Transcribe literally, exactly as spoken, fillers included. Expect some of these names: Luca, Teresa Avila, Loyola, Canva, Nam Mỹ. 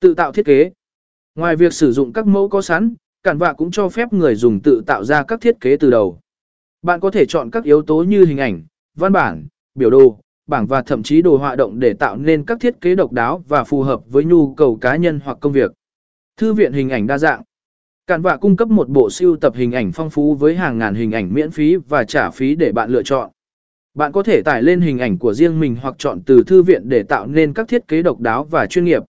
Tự tạo thiết kế. Ngoài việc sử dụng các mẫu có sẵn, Canva cũng cho phép người dùng tự tạo ra các thiết kế từ đầu. Bạn có thể chọn các yếu tố như hình ảnh, văn bản, biểu đồ, bảng và thậm chí đồ họa động để tạo nên các thiết kế độc đáo và phù hợp với nhu cầu cá nhân hoặc công việc. Thư viện hình ảnh đa dạng. Canva cung cấp một bộ sưu tập hình ảnh phong phú với hàng ngàn hình ảnh miễn phí và trả phí để bạn lựa chọn. Bạn có thể tải lên hình ảnh của riêng mình hoặc chọn từ thư viện để tạo nên các thiết kế độc đáo và chuyên nghiệp.